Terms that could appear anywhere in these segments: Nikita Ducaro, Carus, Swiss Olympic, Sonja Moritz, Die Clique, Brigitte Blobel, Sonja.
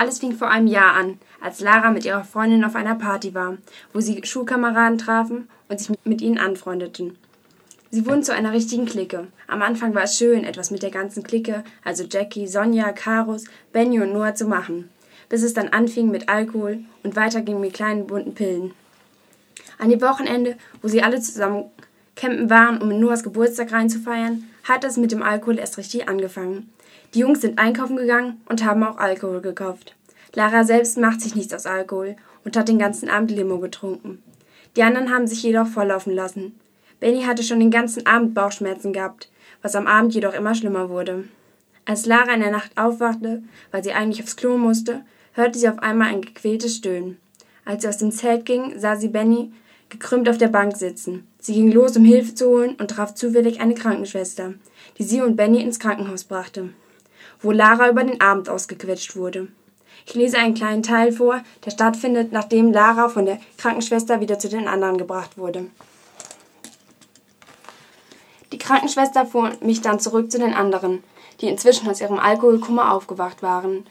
Alles fing vor einem Jahr an, als Lara mit ihrer Freundin auf einer Party war, wo sie Schulkameraden trafen und sich mit ihnen anfreundeten. Sie wurden zu einer richtigen Clique. Am Anfang war es schön, etwas mit der ganzen Clique, also Jackie, Sonja, Carus, Benny und Noah zu machen, bis es dann anfing mit Alkohol und weiterging mit kleinen bunten Pillen. An dem Wochenende, wo sie alle zusammen campen waren, um in Noahs Geburtstag reinzufeiern, hat es mit dem Alkohol erst richtig angefangen. Die Jungs sind einkaufen gegangen und haben auch Alkohol gekauft. Lara selbst macht sich nichts aus Alkohol und hat den ganzen Abend Limo getrunken. Die anderen haben sich jedoch volllaufen lassen. Benny hatte schon den ganzen Abend Bauchschmerzen gehabt, was am Abend jedoch immer schlimmer wurde. Als Lara in der Nacht aufwachte, weil sie eigentlich aufs Klo musste, hörte sie auf einmal ein gequältes Stöhnen. Als sie aus dem Zelt ging, sah sie Benny gekrümmt auf der Bank sitzen. Sie ging los, um Hilfe zu holen und traf zufällig eine Krankenschwester, die sie und Benny ins Krankenhaus brachte, wo Lara über den Abend ausgequetscht wurde. Ich lese einen kleinen Teil vor, der stattfindet, nachdem Lara von der Krankenschwester wieder zu den anderen gebracht wurde. Die Krankenschwester fuhr mich dann zurück zu den anderen, die inzwischen aus ihrem Alkoholkummer aufgewacht waren,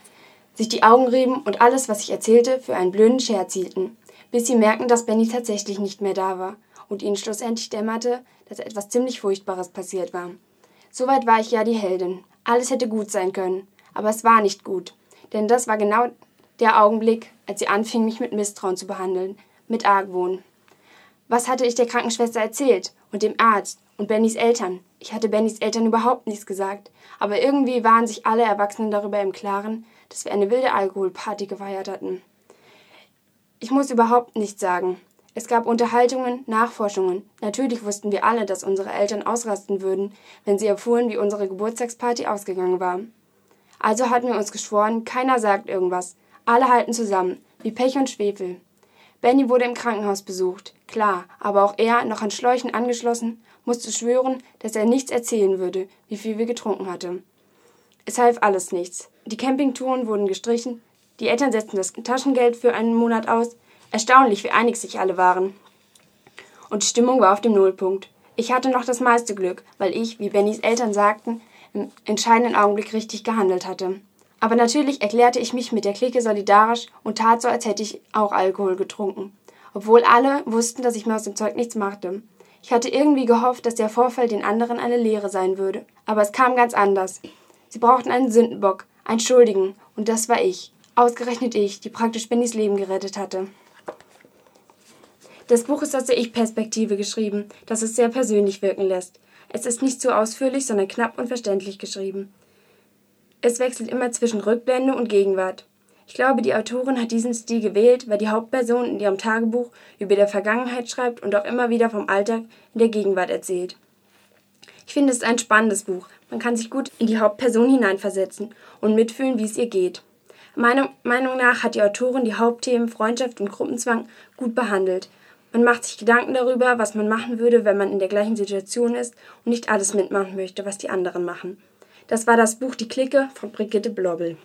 sich die Augen rieben und alles, was ich erzählte, für einen blöden Scherz hielten, bis sie merkten, dass Benny tatsächlich nicht mehr da war und ihnen schlussendlich dämmerte, dass etwas ziemlich Furchtbares passiert war. Soweit war ich ja die Heldin. Alles hätte gut sein können, aber es war nicht gut, denn das war genau der Augenblick, als sie anfing, mich mit Misstrauen zu behandeln, mit Argwohn. Was hatte ich der Krankenschwester erzählt und dem Arzt und Bennys Eltern? Ich hatte Bennys Eltern überhaupt nichts gesagt, aber irgendwie waren sich alle Erwachsenen darüber im Klaren, dass wir eine wilde Alkoholparty gefeiert hatten. Ich muss überhaupt nichts sagen. Es gab Unterhaltungen, Nachforschungen. Natürlich wussten wir alle, dass unsere Eltern ausrasten würden, wenn sie erfuhren, wie unsere Geburtstagsparty ausgegangen war. Also hatten wir uns geschworen, keiner sagt irgendwas. Alle halten zusammen, wie Pech und Schwefel. Benny wurde im Krankenhaus besucht, klar, aber auch er, noch an Schläuchen angeschlossen, musste schwören, dass er nichts erzählen würde, wie viel wir getrunken hatten. Es half alles nichts. Die Campingtouren wurden gestrichen, die Eltern setzten das Taschengeld für einen Monat aus. Erstaunlich, wie einig sich alle waren. Und die Stimmung war auf dem Nullpunkt. Ich hatte noch das meiste Glück, weil ich, wie Bennys Eltern sagten, im entscheidenden Augenblick richtig gehandelt hatte. Aber natürlich erklärte ich mich mit der Clique solidarisch und tat so, als hätte ich auch Alkohol getrunken. Obwohl alle wussten, dass ich mir aus dem Zeug nichts machte. Ich hatte irgendwie gehofft, dass der Vorfall den anderen eine Lehre sein würde. Aber es kam ganz anders. Sie brauchten einen Sündenbock, einen Schuldigen, und das war ich. Ausgerechnet ich, die praktisch Bennys Leben gerettet hatte. Das Buch ist aus der Ich-Perspektive geschrieben, das es sehr persönlich wirken lässt. Es ist nicht zu ausführlich, sondern knapp und verständlich geschrieben. Es wechselt immer zwischen Rückblende und Gegenwart. Ich glaube, die Autorin hat diesen Stil gewählt, weil die Hauptperson in ihrem Tagebuch über die Vergangenheit schreibt und auch immer wieder vom Alltag in der Gegenwart erzählt. Ich finde, es ist ein spannendes Buch. Man kann sich gut in die Hauptperson hineinversetzen und mitfühlen, wie es ihr geht. Meiner Meinung nach hat die Autorin die Hauptthemen Freundschaft und Gruppenzwang gut behandelt. Man macht sich Gedanken darüber, was man machen würde, wenn man in der gleichen Situation ist und nicht alles mitmachen möchte, was die anderen machen. Das war das Buch Die Clique von Brigitte Blobel.